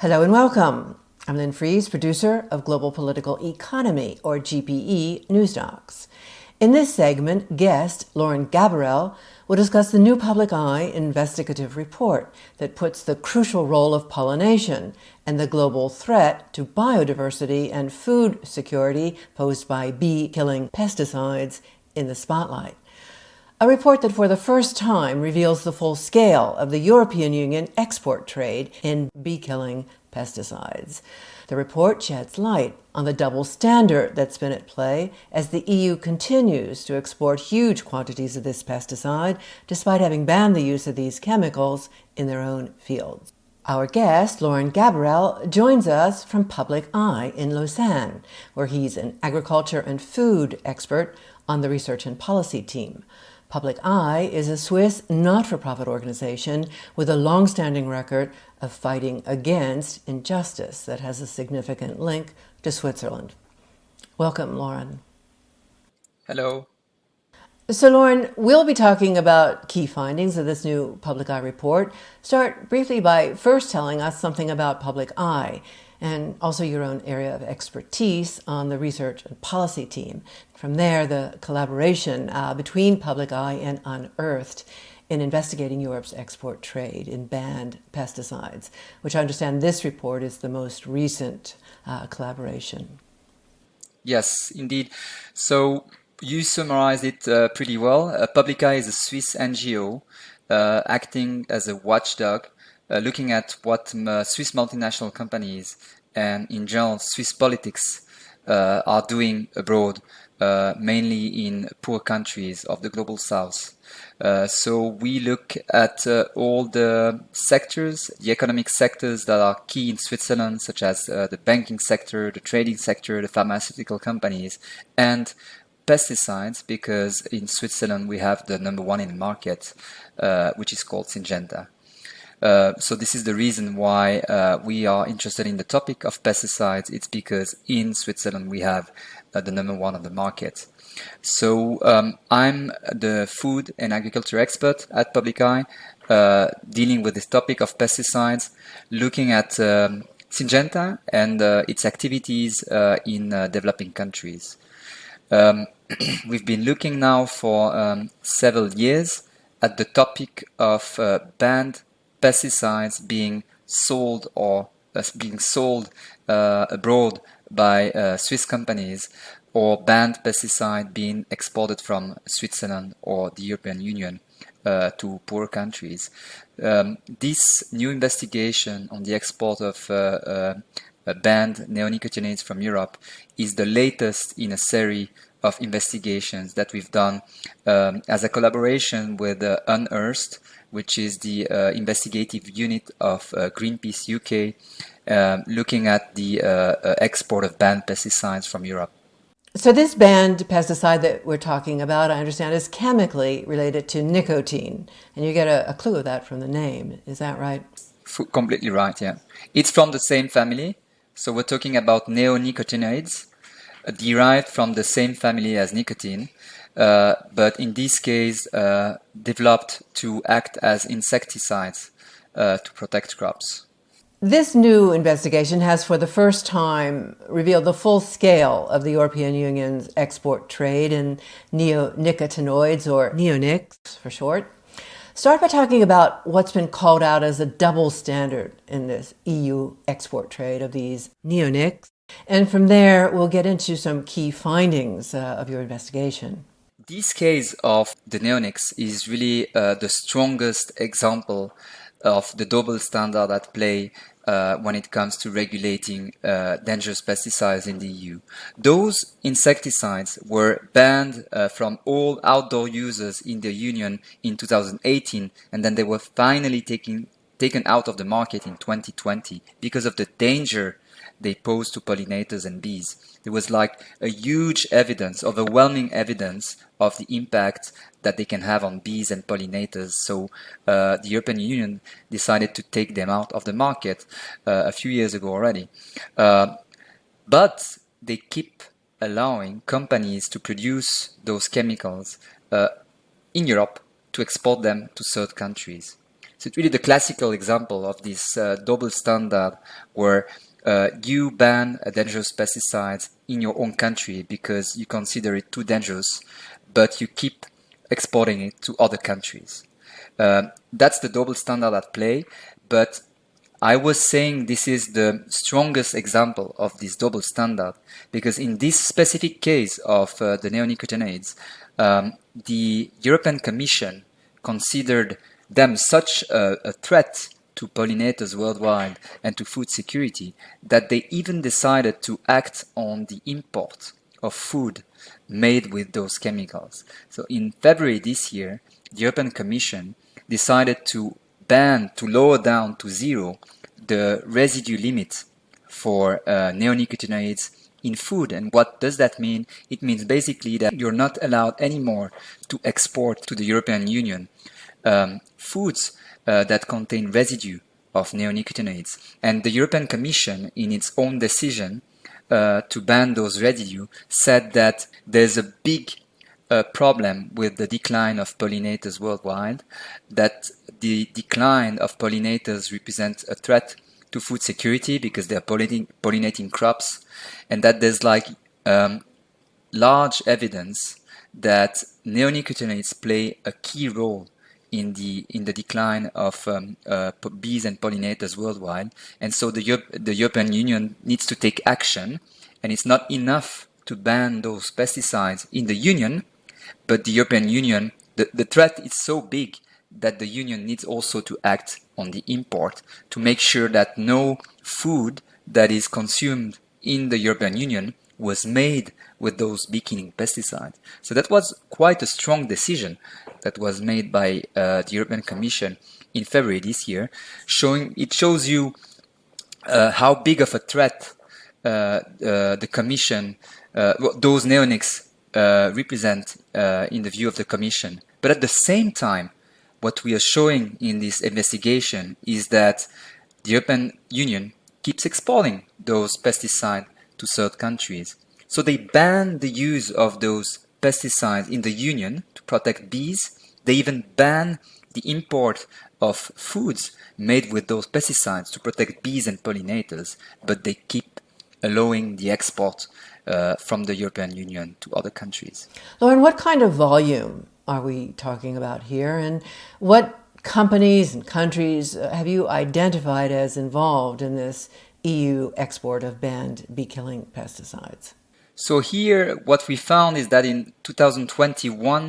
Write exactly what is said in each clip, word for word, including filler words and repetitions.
Hello and welcome. I'm Lynn Fries, producer of Global Political Economy, or G P E Newsdocs. In this segment, guest Laurent Gaberell will discuss the new Public Eye investigative report that puts the crucial role of pollination and the global threat to biodiversity and food security posed by bee-killing pesticides in the spotlight. A report that for the first time reveals the full scale of the European Union export trade in bee-killing pesticides. The report sheds light on the double standard that's been at play as the E U continues to export huge quantities of this pesticide, despite having banned the use of these chemicals in their own fields. Our guest, Laurent Gaberell, joins us from Public Eye in Lausanne, where he's an agriculture and food expert on the research and policy team. Public Eye is a Swiss not-for-profit organization with a long-standing record of fighting against injustice that has a significant link to Switzerland. Welcome, Laurent. Hello. So, Laurent, we'll be talking about key findings of this new Public Eye report. Start briefly by first telling us something about Public Eye and also your own area of expertise on the research and policy team. From there, the collaboration uh, between Public Eye and Unearthed in investigating Europe's export trade in banned pesticides, which I understand this report is the most recent uh, collaboration. Yes, indeed. So you summarized it uh, pretty well. Uh, Public Eye is a Swiss N G O uh, acting as a watchdog, Uh, looking at what uh, Swiss multinational companies and in general Swiss politics uh, are doing abroad, uh, mainly in poor countries of the global south. Uh, so we look at uh, all the sectors, the economic sectors that are key in Switzerland, such as uh, the banking sector, the trading sector, the pharmaceutical companies, and pesticides, because in Switzerland we have the number one in the market, uh, which is called Syngenta. Uh, so this is the reason why uh, we are interested in the topic of pesticides. It's because in Switzerland we have uh, the number one on the market. So um, I'm the food and agriculture expert at Public Eye, uh, dealing with this topic of pesticides, looking at um, Syngenta and uh, its activities uh, in uh, developing countries. Um, we've been looking now for um, several years at the topic of uh, banned pesticides being sold or uh, being sold uh, abroad by uh, Swiss companies, or banned pesticide being exported from Switzerland or the European Union uh, to poor countries. Um, this new investigation on the export of uh, uh, banned neonicotinoids from Europe is the latest in a series of investigations that we've done um, as a collaboration with uh, Unearthed, which is the uh, investigative unit of uh, Greenpeace U K, uh, looking at the uh, uh, export of banned pesticides from Europe. So this banned pesticide that we're talking about, I understand, is chemically related to nicotine. And you get a, a clue of that from the name. Is that right? F- completely right, yeah. It's from the same family. So we're talking about neonicotinoids, uh, derived from the same family as nicotine. Uh, but in this case, uh, developed to act as insecticides uh, to protect crops. This new investigation has for the first time revealed the full scale of the European Union's export trade in neonicotinoids, or neonics for short. Start by talking about what's been called out as a double standard in this E U export trade of these neonics. And from there, we'll get into some key findings uh, of your investigation. This case of the neonics is really uh, the strongest example of the double standard at play uh, when it comes to regulating uh, dangerous pesticides in the E U. Those insecticides were banned uh, from all outdoor users in the Union in two thousand eighteen, and then they were finally taken, taken out of the market in twenty twenty because of the danger they posed to pollinators and bees. There was like a huge evidence, overwhelming evidence of the impact that they can have on bees and pollinators. So uh, the European Union decided to take them out of the market uh, a few years ago already. Uh, but they keep allowing companies to produce those chemicals uh, in Europe to export them to third countries. So it's really the classical example of this uh, double standard where uh, you ban a dangerous pesticide in your own country because you consider it too dangerous, but you keep exporting it to other countries. Uh, that's the double standard at play, but I was saying this is the strongest example of this double standard because in this specific case of uh, the neonicotinoids, um, the European Commission considered them such a, a threat to pollinators worldwide and to food security that they even decided to act on the import of food made with those chemicals. So in February this year, the European Commission decided to ban, to lower down to zero, the residue limit for uh, neonicotinoids in food. And what does that mean? It means basically that you're not allowed anymore to export to the European Union um, foods uh, that contain residue of neonicotinoids. And the European Commission, in its own decision uh, to ban those residue, said that there's a big a problem with the decline of pollinators worldwide, that the decline of pollinators represents a threat to food security because they are pollinating, pollinating crops, and that there's like um, large evidence that neonicotinoids play a key role in the in the decline of um, uh, bees and pollinators worldwide, and so the Euro- the European Union needs to take action, and it's not enough to ban those pesticides in the Union. But the European Union, the, the threat is so big that the Union needs also to act on the import to make sure that no food that is consumed in the European Union was made with those bee-killing pesticides. So that was quite a strong decision that was made by uh, the European Commission in February this year, showing it shows you uh, how big of a threat uh, uh, the Commission, uh, those neonics Uh, represent uh, in the view of the Commission. But at the same time, what we are showing in this investigation is that the European Union keeps exporting those pesticides to third countries. So they ban the use of those pesticides in the Union to protect bees. They even ban the import of foods made with those pesticides to protect bees and pollinators, but they keep allowing the export Uh, from the European Union to other countries. Lauren, what kind of volume are we talking about here? And what companies and countries have you identified as involved in this E U export of banned bee-killing pesticides? So here, what we found is that in two thousand twenty-one,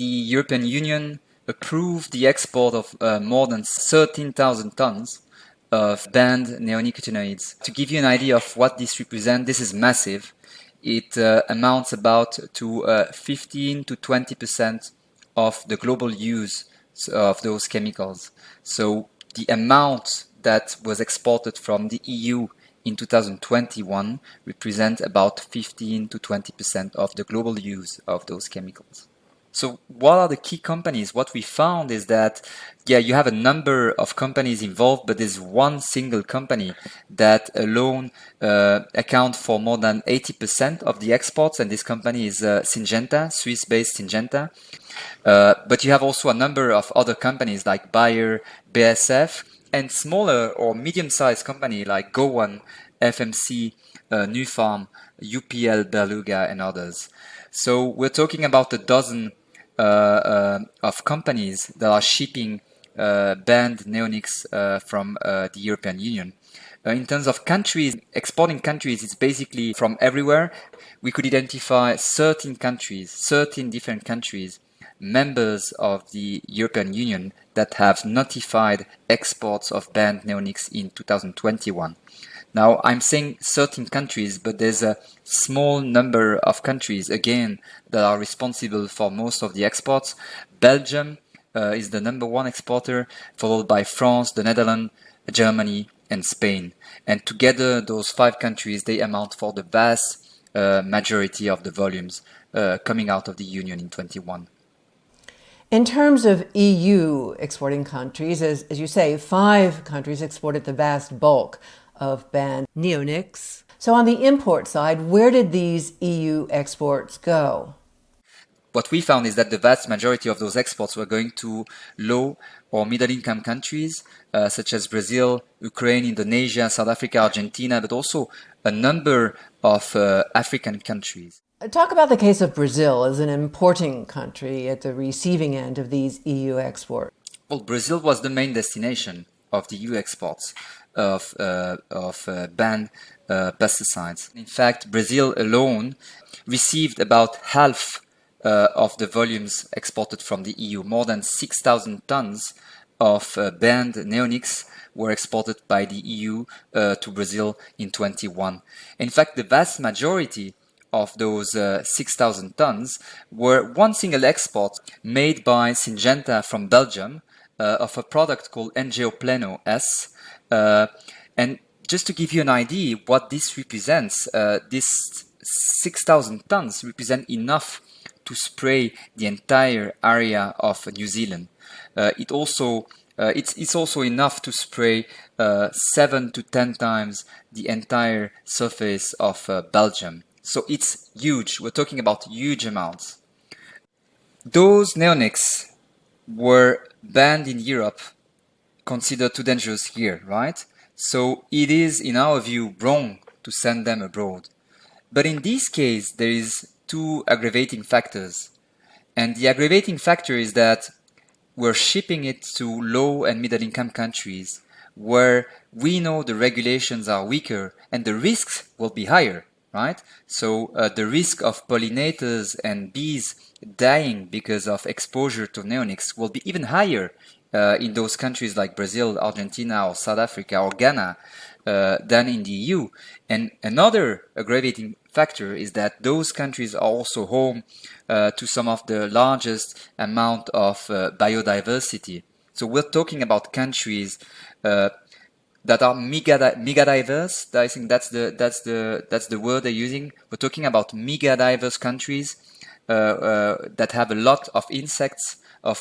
the European Union approved the export of uh, more than thirteen thousand tons of banned neonicotinoids. To give you an idea of what this represents, this is massive. It uh, amounts about to uh, fifteen to twenty percent of the global use of those chemicals. So the amount that was exported from the E U in two thousand twenty-one represents about fifteen to twenty percent of the global use of those chemicals. So what are the key companies? What we found is that, yeah, you have a number of companies involved, but there's one single company that alone uh, accounts for more than eighty percent of the exports. And this company is uh, Syngenta, Swiss-based Syngenta. Uh, but you have also a number of other companies like Bayer, B A S F, and smaller or medium-sized companies like Gowan, F M C, uh, Nufarm, U P L, Beluga, and others. So we're talking about a dozen uh, uh, of companies that are shipping uh, banned neonics uh, from uh, the European Union. Uh, in terms of countries, exporting countries, it's basically from everywhere. We could identify thirteen countries, thirteen different countries, members of the European Union that have notified exports of banned neonics in two thousand twenty-one. Now, I'm saying certain countries, but there's a small number of countries, again, that are responsible for most of the exports. Belgium uh, is the number one exporter, followed by France, the Netherlands, Germany, and Spain. And together, those five countries, they amount for the vast uh, majority of the volumes uh, coming out of the Union in twenty-one. In terms of E U exporting countries, as, as you say, five countries exported the vast bulk of banned neonics. So on the import side, where did these E U exports go? what we found is that the vast majority of those exports were going to low or middle-income countries, uh, such as Brazil, Ukraine, Indonesia, South Africa, Argentina, but also a number of uh, African countries. Talk about the case of Brazil as an importing country at the receiving end of these E U exports. Well, Brazil was the main destination of the E U exports of uh, of uh, banned uh, pesticides. In fact, Brazil alone received about half uh, of the volumes exported from the E U. More than six thousand tons of uh, banned neonics were exported by the E U uh, to Brazil in twenty-one. In fact, the vast majority of those uh, six thousand tons were one single export made by Syngenta from Belgium uh, of a product called Neoplano S. Uh, and just to give you an idea what this represents, uh, this six thousand tons represent enough to spray the entire area of New Zealand. Uh, it also uh, it's, it's also enough to spray uh, seven to ten times the entire surface of uh, Belgium. So it's huge. We're talking about huge amounts. Those neonics were banned in Europe, considered too dangerous here, right? So it is, in our view, wrong to send them abroad. But in this case, there is two aggravating factors. And the aggravating factor is that we're shipping it to low and middle-income countries where we know the regulations are weaker and the risks will be higher, right? So uh, the risk of pollinators and bees dying because of exposure to neonics will be even higher Uh, in those countries like Brazil, Argentina, or South Africa, or Ghana, uh, than in the E U. And another aggravating factor is that those countries are also home uh, to some of the largest amount of uh, biodiversity. So we're talking about countries uh, that are mega mega diverse. I think that's the that's the that's the word they're using. We're talking about mega diverse countries uh, uh, that have a lot of insects, of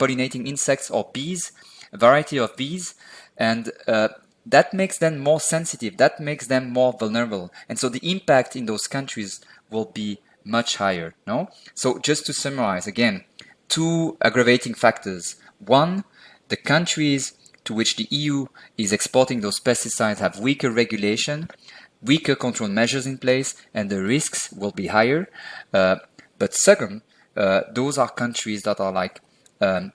pollinating insects or bees, a variety of bees, and uh, that makes them more sensitive, that makes them more vulnerable. And so the impact in those countries will be much higher, no? So just to summarize, again, two aggravating factors. One, the countries to which the E U is exporting those pesticides have weaker regulation, weaker control measures in place, and the risks will be higher. Uh, but second, Uh, those are countries that are like um,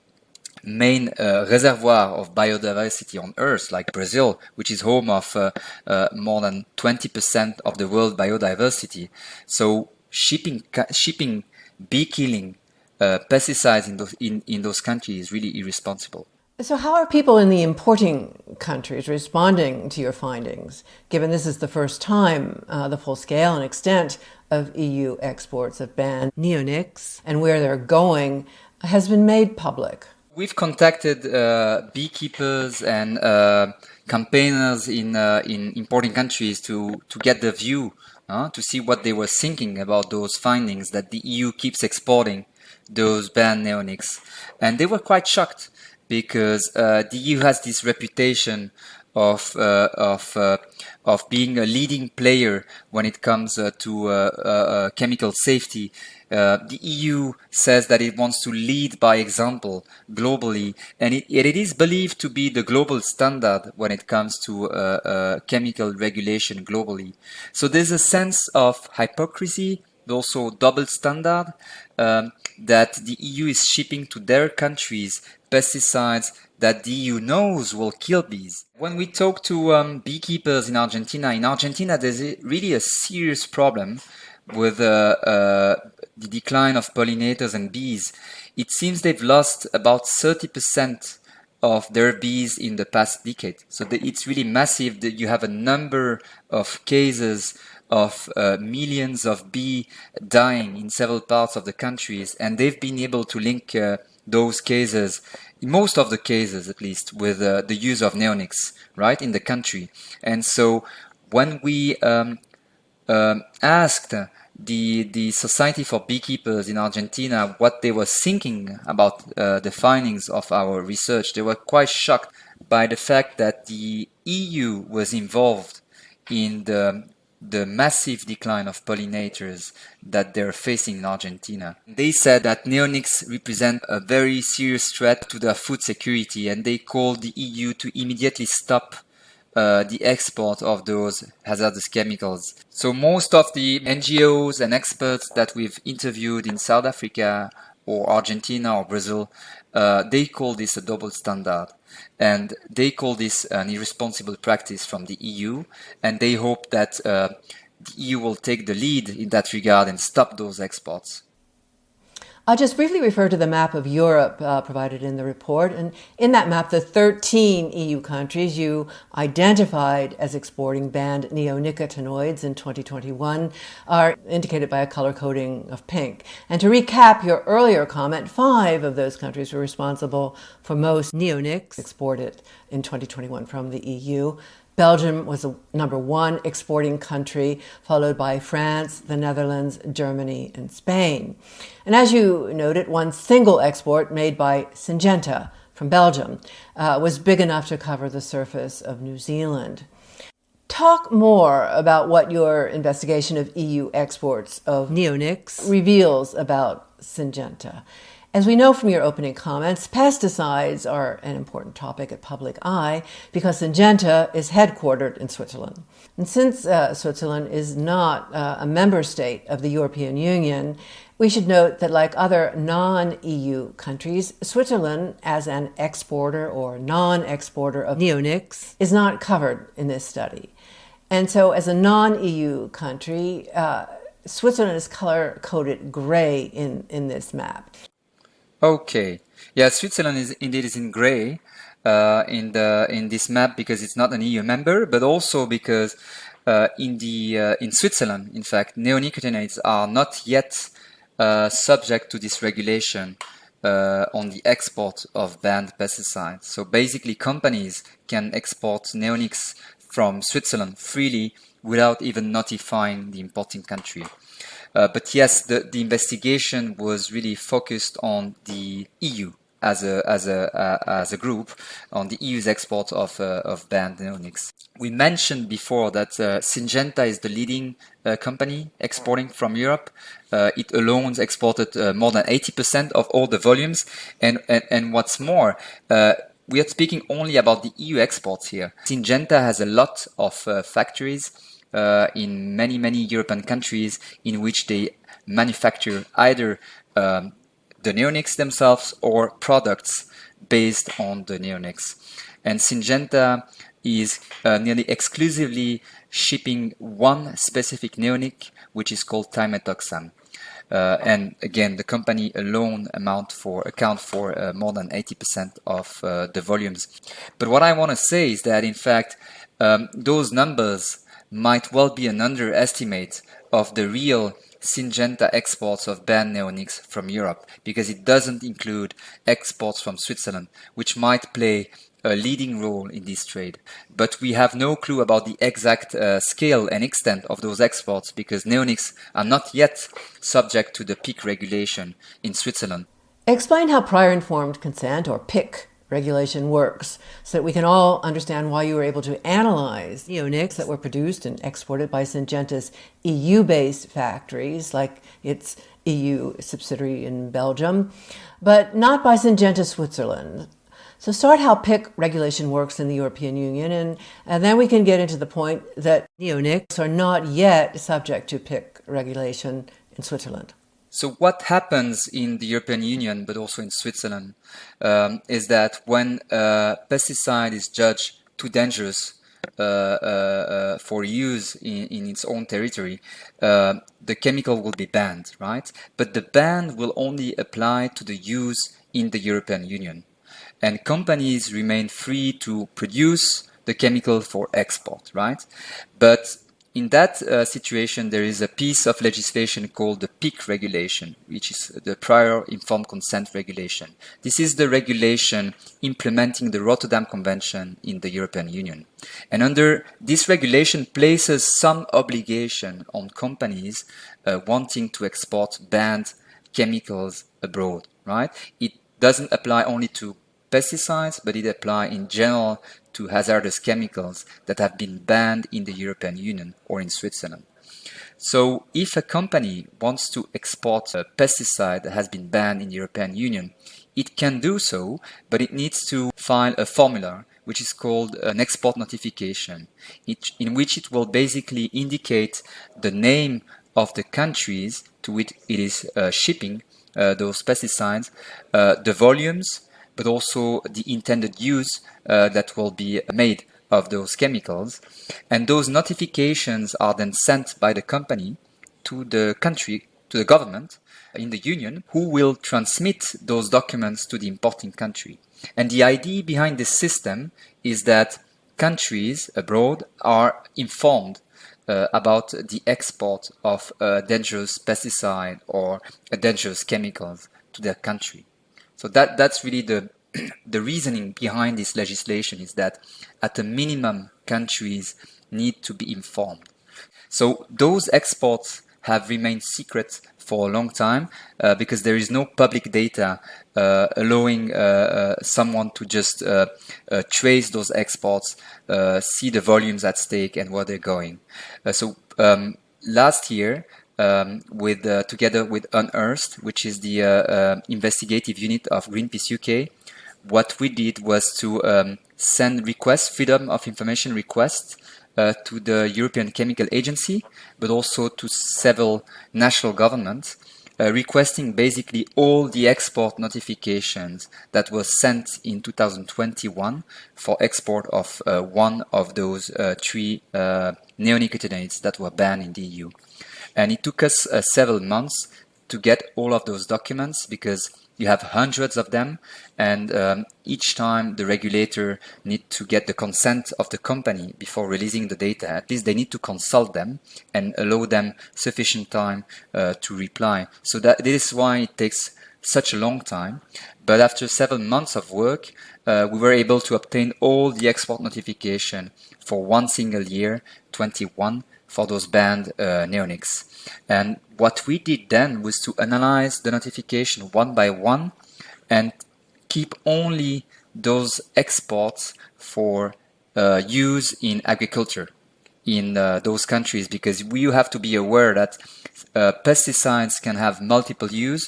main uh, reservoir of biodiversity on Earth, like Brazil, which is home of uh, uh, more than twenty percent of the world biodiversity. So shipping, shipping bee killing, uh, pesticides in those, in, in those countries is really irresponsible. So how are people in the importing countries responding to your findings, given this is the first time uh, the full scale and extent of E U exports of banned neonics and where they're going has been made public? We've contacted uh, beekeepers and uh, campaigners in uh, in importing countries to, to get the view, uh, to see what they were thinking about those findings that the E U keeps exporting those banned neonics. And they were quite shocked, because uh, the E U has this reputation of uh, of uh, of being a leading player when it comes uh, to uh, uh, chemical safety. Uh, the E U says that it wants to lead by example globally, and it, it is believed to be the global standard when it comes to uh, uh, chemical regulation globally. So there's a sense of hypocrisy, also double standard, um, that the E U is shipping to their countries pesticides that the E U knows will kill bees. When we talk to um, beekeepers in Argentina, in Argentina there's really a serious problem with uh, uh, the decline of pollinators and bees. It seems they've lost about thirty percent of their bees in the past decade. So the, it's really massive. That you have a number of cases of uh, millions of bees dying in several parts of the countries, and they've been able to link uh, those cases, most of the cases at least, with uh, the use of neonics, right, in the country. And so when we um, um, asked the the Society for Beekeepers in Argentina what they were thinking about uh, the findings of our research, they were quite shocked by the fact that the E U was involved in the the massive decline of pollinators that they're facing in Argentina. They said that neonics represent a very serious threat to their food security, and they called the E U to immediately stop uh, the export of those hazardous chemicals. So most of the N G Os and experts that we've interviewed in South Africa or Argentina or Brazil, uh, they call this a double standard. And they call this an irresponsible practice from the E U, and they hope that uh, the E U will take the lead in that regard and stop those exports. I'll just briefly refer to the map of Europe uh, provided in the report. And in that map, the thirteen E U countries you identified as exporting banned neonicotinoids in twenty twenty-one are indicated by a color coding of pink. And to recap your earlier comment, five of those countries were responsible for most neonics exported in twenty twenty-one from the E U. Belgium was the number one exporting country, followed by France, the Netherlands, Germany, and Spain. And as you noted, one single export made by Syngenta from Belgium uh, was big enough to cover the surface of New Zealand. Talk more about what your investigation of E U exports of neonics reveals about Syngenta. As we know from your opening comments, pesticides are an important topic at Public Eye because Syngenta is headquartered in Switzerland. And since uh, Switzerland is not uh, a member state of the European Union, we should note that like other non-E U countries, Switzerland, as an exporter or non-exporter of neonics, is not covered in this study. And so as a non-E U country, uh, Switzerland is color-coded gray in, in this map. Okay. Yeah, Switzerland is indeed is in gray uh, in the in this map because it's not an E U member, but also because uh, in the uh, in Switzerland, in fact, neonicotinoids are not yet uh, subject to this regulation uh, on the export of banned pesticides. So basically, companies can export neonics from Switzerland freely without even notifying the importing country. Uh, but yes, the, the investigation was really focused on the E U as a as a uh, as a group, on the E U's export of uh, of banned neonics. We mentioned before that uh, Syngenta is the leading uh, company exporting from Europe. Uh, it alone exported uh, more than eighty percent of all the volumes, and and, and what's more, Uh, we are speaking only about the E U exports here. Syngenta has a lot of uh, factories uh, in many, many European countries in which they manufacture either um, the neonics themselves or products based on the neonics. And Syngenta is uh, nearly exclusively shipping one specific neonic, which is called thiamethoxam. Uh, and again, the company alone amount for account for uh, more than eighty percent of uh, the volumes. But what I want to say is that, in fact, um, those numbers might well be an underestimate of the real Syngenta exports of banned neonics from Europe, because it doesn't include exports from Switzerland, which might play a leading role in this trade. But we have no clue about the exact uh, scale and extent of those exports because neonics are not yet subject to the P I C regulation in Switzerland. Explain how prior informed consent, or P I C regulation, works so that we can all understand why you were able to analyze neonics that were produced and exported by Syngenta's E U-based factories, like its E U subsidiary in Belgium, but not by Syngenta Switzerland. So start how P I C regulation works in the European Union, and, and then we can get into the point that neonics are not yet subject to P I C regulation in Switzerland. So what happens in the European Union, but also in Switzerland, um, is that when a pesticide is judged too dangerous uh, uh, for use in, in its own territory, uh, the chemical will be banned, right? But the ban will only apply to the use in the European Union. And companies remain free to produce the chemical for export, right? But in that uh, situation, there is a piece of legislation called the P I C regulation, which is the Prior Informed Consent Regulation. This is the regulation implementing the Rotterdam Convention in the European Union. And under this regulation places some obligation on companies uh, wanting to export banned chemicals abroad, right? It doesn't apply only to pesticides, but it applies in general to hazardous chemicals that have been banned in the European Union or in Switzerland. So if a company wants to export a pesticide that has been banned in the European Union, it can do so, but it needs to file a formula which is called an export notification, in which it will basically indicate the name of the countries to which it is uh, shipping uh, those pesticides, uh, the volumes, but also the intended use uh, that will be made of those chemicals. And those notifications are then sent by the company to the country, to the government in the union, who will transmit those documents to the importing country. And the idea behind this system is that countries abroad are informed uh, about the export of a dangerous pesticide or a dangerous chemicals to their country. So that that's really the the reasoning behind this legislation, is that at a minimum countries need to be informed. So those exports have remained secret for a long time uh, because there is no public data uh, allowing uh, uh, someone to just uh, uh, trace those exports, uh, see the volumes at stake and where they're going. Uh, so um, last year, Um, with uh, together with Unearthed, which is the uh, uh, investigative unit of Greenpeace U K, what we did was to um, send requests, freedom of information requests, uh, to the European Chemical Agency, but also to several national governments, uh, requesting basically all the export notifications that were sent in two thousand twenty-one for export of uh, one of those uh, three uh, neonicotinoids that were banned in the E U. And it took us uh, several months to get all of those documents, because you have hundreds of them, and um, each time the regulator need to get the consent of the company before releasing the data. At least they need to consult them and allow them sufficient time uh, to reply. So that this is why it takes such a long time. But after seven months of work, uh, we were able to obtain all the export notification for one single year, twenty-one, for those banned uh, neonics. And what we did then was to analyze the notification one by one and keep only those exports for uh, use in agriculture in uh, those countries, because we have to be aware that uh, pesticides can have multiple use.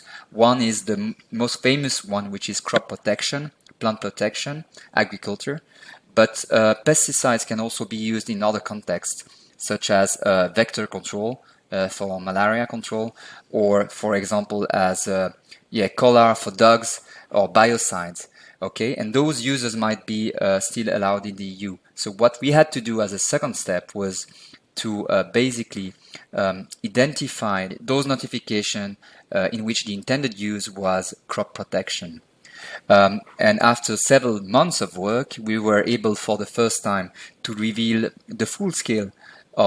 One is the m most famous one, which is crop protection, plant protection, agriculture, but uh, pesticides can also be used in other contexts, such as uh, vector control uh, for malaria control, or for example as uh, yeah, cholera for dogs, or biocides. Okay, and those users might be uh, still allowed in the E U. So what we had to do as a second step was to uh, basically um, identify those notifications uh, in which the intended use was crop protection. Um, and after several months of work, we were able for the first time to reveal the full scale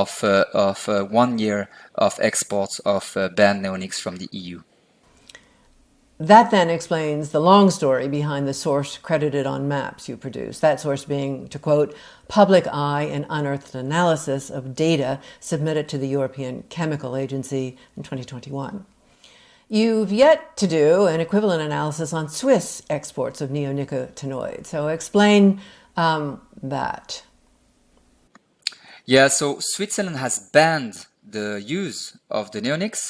of, uh, of uh, one year of exports of uh, banned neonics from the E U. That then explains the long story behind the source credited on maps you produce, that source being, to quote, Public Eye, an unearthed analysis of data submitted to the European Chemical Agency in twenty twenty-one. You've yet to do an equivalent analysis on Swiss exports of neonicotinoids, so explain um, that. Yeah, so Switzerland has banned the use of the neonics,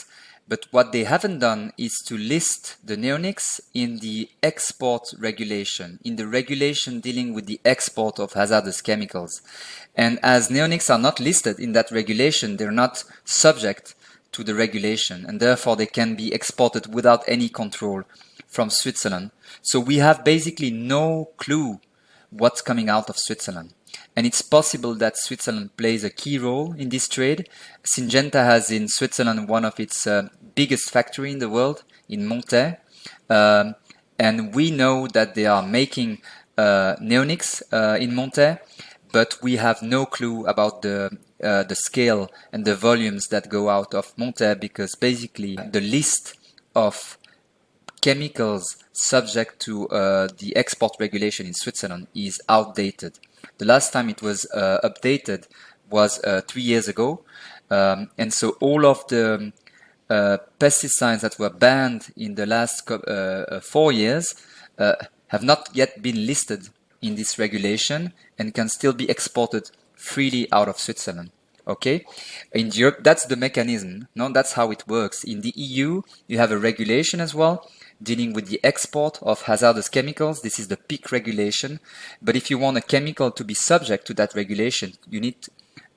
but what they haven't done is to list the neonics in the export regulation, in the regulation dealing with the export of hazardous chemicals. And as neonics are not listed in that regulation, they're not subject to the regulation, and therefore they can be exported without any control from Switzerland. So we have basically no clue what's coming out of Switzerland. And it's possible that Switzerland plays a key role in this trade. Syngenta has in Switzerland one of its uh, biggest factories in the world, in Monthey. Um, and we know that they are making uh, neonics uh, in Monthey, but we have no clue about the, uh, the scale and the volumes that go out of Monthey, because basically the list of chemicals subject to uh, the export regulation in Switzerland is outdated. The last time it was uh, updated was uh, three years ago. Um, and so all of the uh, pesticides that were banned in the last uh, four years uh, have not yet been listed in this regulation and can still be exported freely out of Switzerland. Okay, in Europe, that's the mechanism. No, that's how it works. In the E U, you have a regulation as well dealing with the export of hazardous chemicals. This is the P I C regulation. But if you want a chemical to be subject to that regulation, you need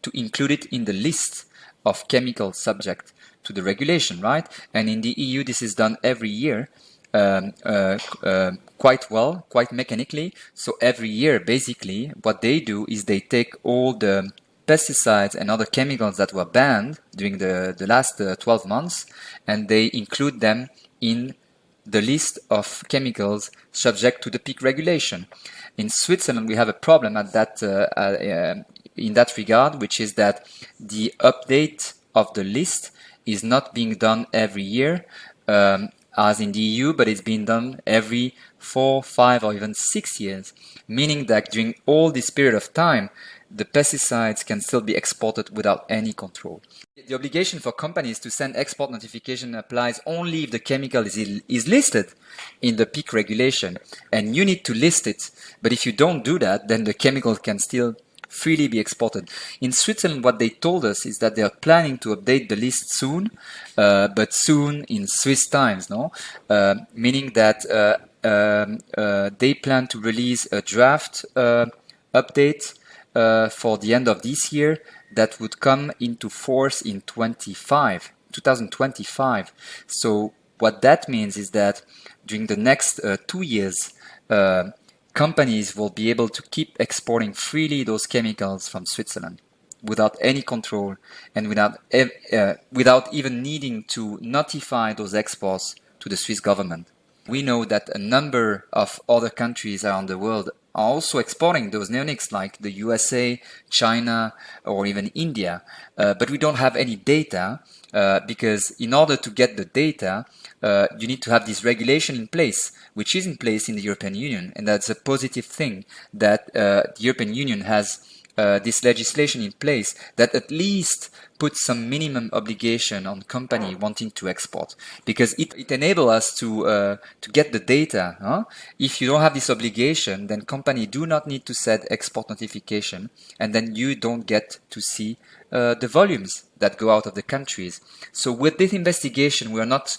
to include it in the list of chemicals subject to the regulation, right? And in the E U, this is done every year. Um, uh, uh, quite well, quite mechanically. So every year, basically, what they do is they take all the pesticides and other chemicals that were banned during the, the last uh, twelve months, and they include them in the list of chemicals subject to the P I C regulation. In Switzerland, we have a problem at that uh, uh, in that regard, which is that the update of the list is not being done every year, um, as in the E U, but it's been done every four, five, or even six years, meaning that during all this period of time, the pesticides can still be exported without any control. The obligation for companies to send export notification applies only if the chemical is, is listed in the P I C regulation, and you need to list it. But if you don't do that, then the chemical can still freely be exported. In Switzerland, what they told us is that they are planning to update the list soon, uh, but soon in Swiss times, no? Uh, meaning that uh, um, uh, they plan to release a draft uh, update uh, for the end of this year that would come into force in twenty-five, twenty twenty-five. So what that means is that during the next uh, two years, uh, companies will be able to keep exporting freely those chemicals from Switzerland without any control and without uh, without even needing to notify those exports to the Swiss government. We know that a number of other countries around the world are also exporting those neonics, like the U S A, China, or even India, uh, but we don't have any data uh, because in order to get the data, uh, you need to have this regulation in place, which is in place in the European Union, and that's a positive thing that uh, the European Union has uh, this legislation in place that at least puts some minimum obligation on company wanting to export, because it, it enables us to uh, to get the data. Huh? If you don't have this obligation, then company do not need to set export notification, and then you don't get to see uh, the volumes that go out of the countries. So with this investigation, we are not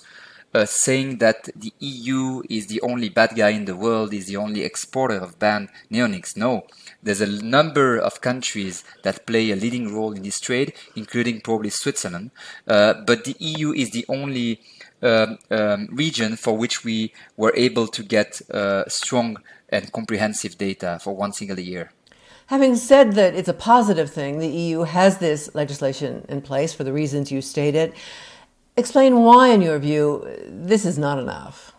uh, saying that the E U is the only bad guy in the world, is the only exporter of banned neonics. No, there's a number of countries that play a leading role in this trade, including probably Switzerland. Uh, but the E U is the only um, um, region for which we were able to get uh, strong and comprehensive data for one single year. Having said that it's a positive thing, the E U has this legislation in place for the reasons you stated. Explain why, in your view, this is not enough.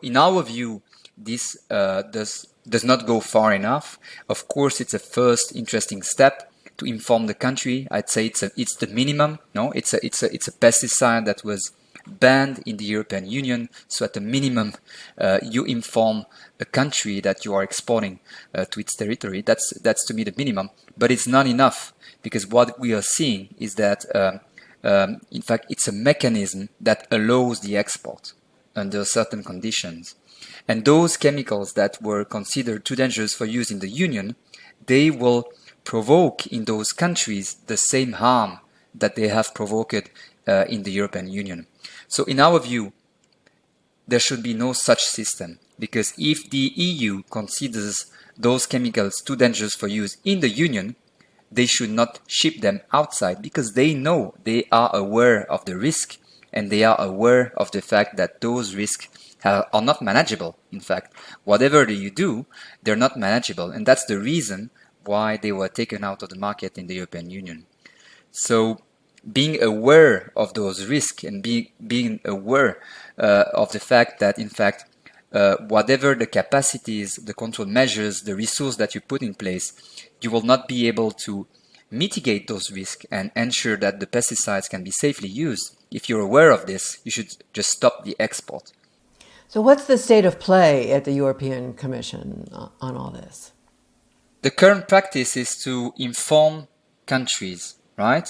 In our view, this uh, does, does not go far enough. Of course, it's a first interesting step to inform the country. I'd say it's a, it's the minimum. No, it's a, it's a, it's a pesticide that was banned in the European Union. So at the minimum, uh, you inform a country that you are exporting uh, to its territory. That's, that's to me the minimum. But it's not enough, because what we are seeing is that uh, Um, in fact, it's a mechanism that allows the export under certain conditions. And those chemicals that were considered too dangerous for use in the Union, they will provoke in those countries the same harm that they have provoked uh, in the European Union. So in our view, there should be no such system, because if the E U considers those chemicals too dangerous for use in the Union, they should not ship them outside, because they know, they are aware of the risk, and they are aware of the fact that those risks are not manageable. In fact, whatever you do, they're not manageable. And that's the reason why they were taken out of the market in the European Union. So being aware of those risks and being, being aware uh, of the fact that, in fact, Uh, whatever the capacities, the control measures, the resource that you put in place, you will not be able to mitigate those risks and ensure that the pesticides can be safely used. If you're aware of this, you should just stop the export. So what's the state of play at the European Commission on all this? The current practice is to inform countries, right?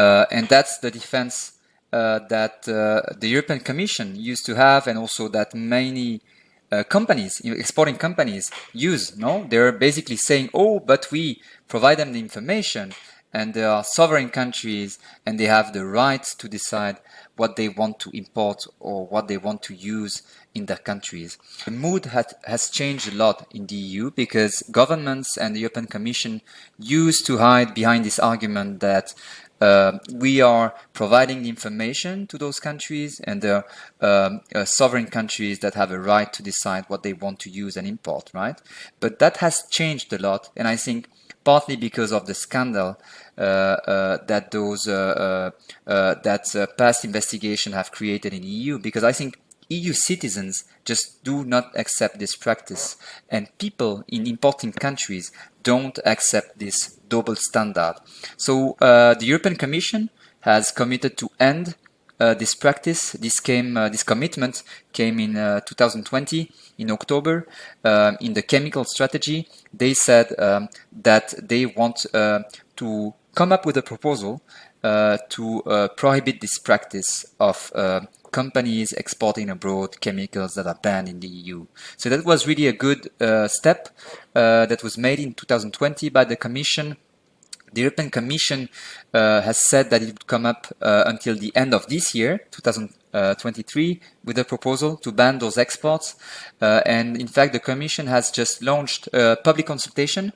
Uh, and that's the defense Uh, that uh, the European Commission used to have, and also that many uh, companies, exporting companies use, no? They're basically saying, oh, but we provide them the information and they are sovereign countries and they have the right to decide what they want to import or what they want to use in their countries. The mood had, has changed a lot in the E U because governments and the European Commission used to hide behind this argument that uh, we are providing the information to those countries and the um, uh, sovereign countries that have a right to decide what they want to use and import, right? But that has changed a lot, and I think partly because of the scandal uh, uh, that those uh, uh, uh, that uh, past investigation have created in the E U, because I think E U citizens just do not accept this practice, and people in importing countries don't accept this double standard. So uh, the European Commission has committed to end uh, this practice. This came, uh, this commitment came in uh, two thousand twenty in October uh, in the chemical strategy. They said um, that they want uh, to come up with a proposal uh, to uh, prohibit this practice of uh, companies exporting abroad chemicals that are banned in the E U. So that was really a good uh, step uh, that was made in two thousand twenty by the Commission. The European Commission uh, has said that it would come up uh, until the end of this year, two thousand twenty-three, with a proposal to ban those exports. Uh, and in fact, the Commission has just launched a public consultation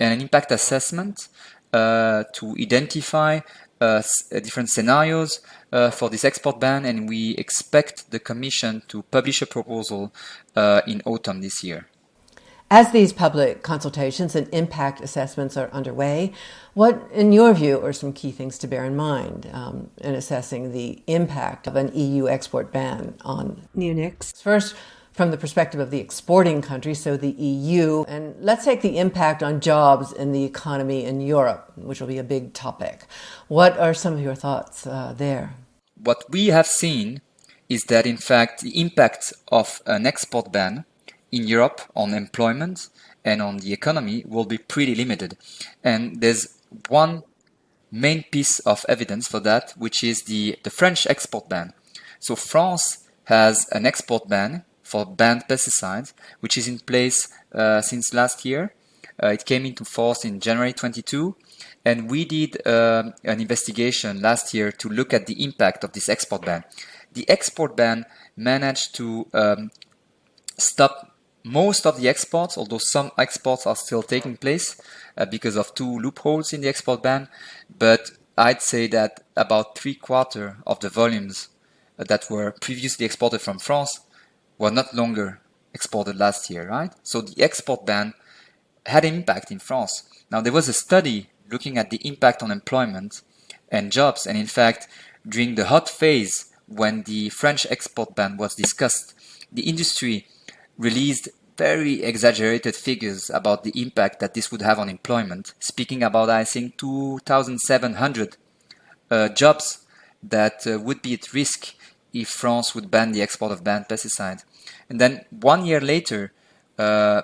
and an impact assessment uh, to identify Uh, different scenarios uh, for this export ban, and we expect the Commission to publish a proposal uh, in autumn this year. As these public consultations and impact assessments are underway, what, in your view, are some key things to bear in mind um, in assessing the impact of an E U export ban on neonics? First, from the perspective of the exporting country, so the E U, and let's take the impact on jobs and the economy in Europe, which will be a big topic. What are some of your thoughts uh, there? What we have seen is that, in fact, the impact of an export ban in Europe on employment and on the economy will be pretty limited. And there's one main piece of evidence for that, which is the, the French export ban. So France has an export ban for banned pesticides, which is in place uh, since last year. Uh, it came into force in January twenty-two, and we did uh, an investigation last year to look at the impact of this export ban. The export ban managed to um, stop most of the exports, although some exports are still taking place uh, because of two loopholes in the export ban, but I'd say that about three quarter of the volumes that were previously exported from France were not longer exported last year, right? So the export ban had an impact in France. Now, there was a study looking at the impact on employment and jobs. And in fact, during the hot phase when the French export ban was discussed, the industry released very exaggerated figures about the impact that this would have on employment, speaking about, I think, two thousand seven hundred uh, jobs that uh, would be at risk if France would ban the export of banned pesticides. And then one year later, uh,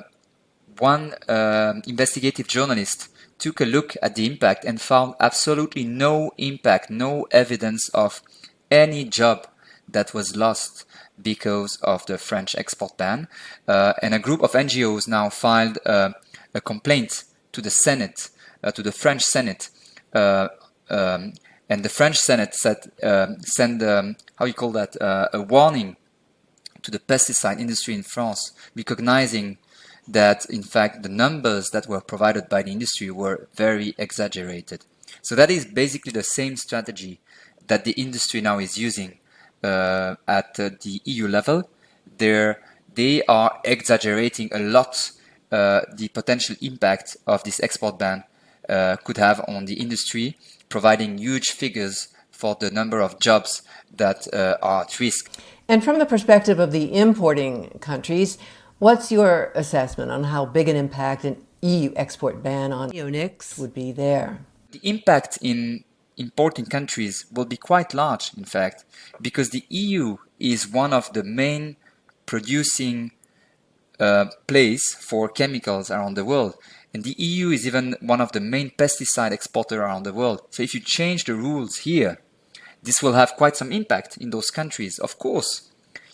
one uh, investigative journalist took a look at the impact and found absolutely no impact, no evidence of any job that was lost because of the French export ban. Uh, and a group of N G Os now filed uh, a complaint to the Senate, uh, to the French Senate, uh, um, and the French Senate said, um, sent, um, how you call that, uh, a warning to the pesticide industry in France, recognizing that, in fact, the numbers that were provided by the industry were very exaggerated. So that is basically the same strategy that the industry now is using uh, at uh, the E U level. They're, they are exaggerating a lot uh, the potential impact of this export ban uh, could have on the industry, providing huge figures for the number of jobs that uh, are at risk. And from the perspective of the importing countries, what's your assessment on how big an impact an E U export ban on neonics would be there? The impact in importing countries will be quite large, in fact, because the E U is one of the main producing uh, places for chemicals around the world. And the E U is even one of the main pesticide exporters around the world. So if you change the rules here, this will have quite some impact in those countries, of course.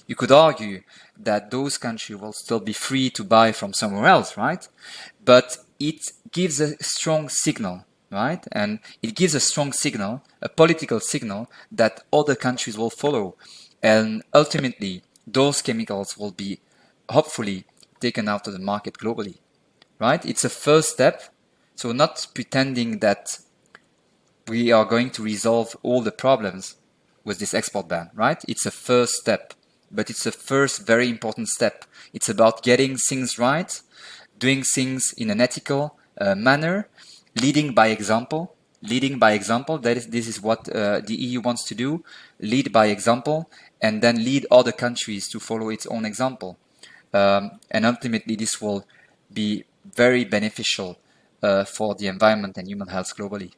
you could argue that those countries will still be free to buy from somewhere else, right? But it gives a strong signal, right? And it gives a strong signal, a political signal, that other countries will follow. And ultimately, those chemicals will be hopefully taken out of the market globally, right? It's a first step. So not pretending that we are going to resolve all the problems with this export ban, right? It's a first step, but it's a first very important step. It's about getting things right, doing things in an ethical uh, manner, leading by example, leading by example. That is, this is what uh, the E U wants to do, lead by example, and then lead other countries to follow its own example. Um, and ultimately, this will be very beneficial uh, for the environment and human health globally.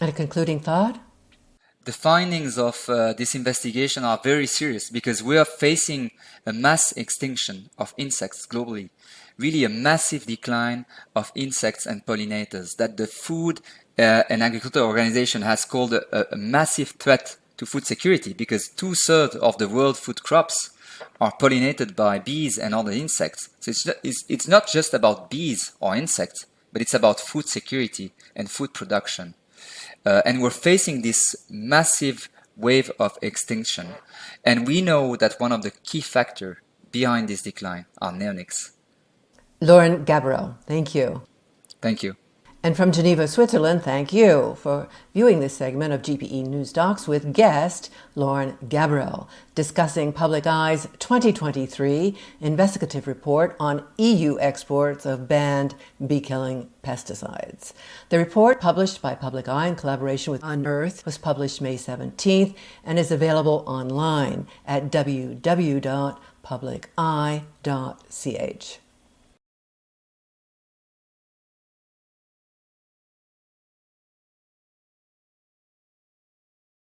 And a concluding thought? The findings of uh, this investigation are very serious because we are facing a mass extinction of insects globally. Really a massive decline of insects and pollinators that the Food uh, and Agriculture Organization has called a, a massive threat to food security, because two-thirds of the world food crops are pollinated by bees and other insects. So it's, it's, it's not just about bees or insects, but it's about food security and food production. Uh, and we're facing this massive wave of extinction. And we know that one of the key factors behind this decline are neonics. Laurent Gaberell, thank you. Thank you. And from Geneva, Switzerland, thank you for viewing this segment of G P E Newsdocs with guest Laurent Gaberell, discussing Public Eye's twenty twenty-three investigative report on E U exports of banned bee-killing pesticides. The report, published by Public Eye in collaboration with Unearthed, was published May seventeenth and is available online at w w w dot public eye dot c h.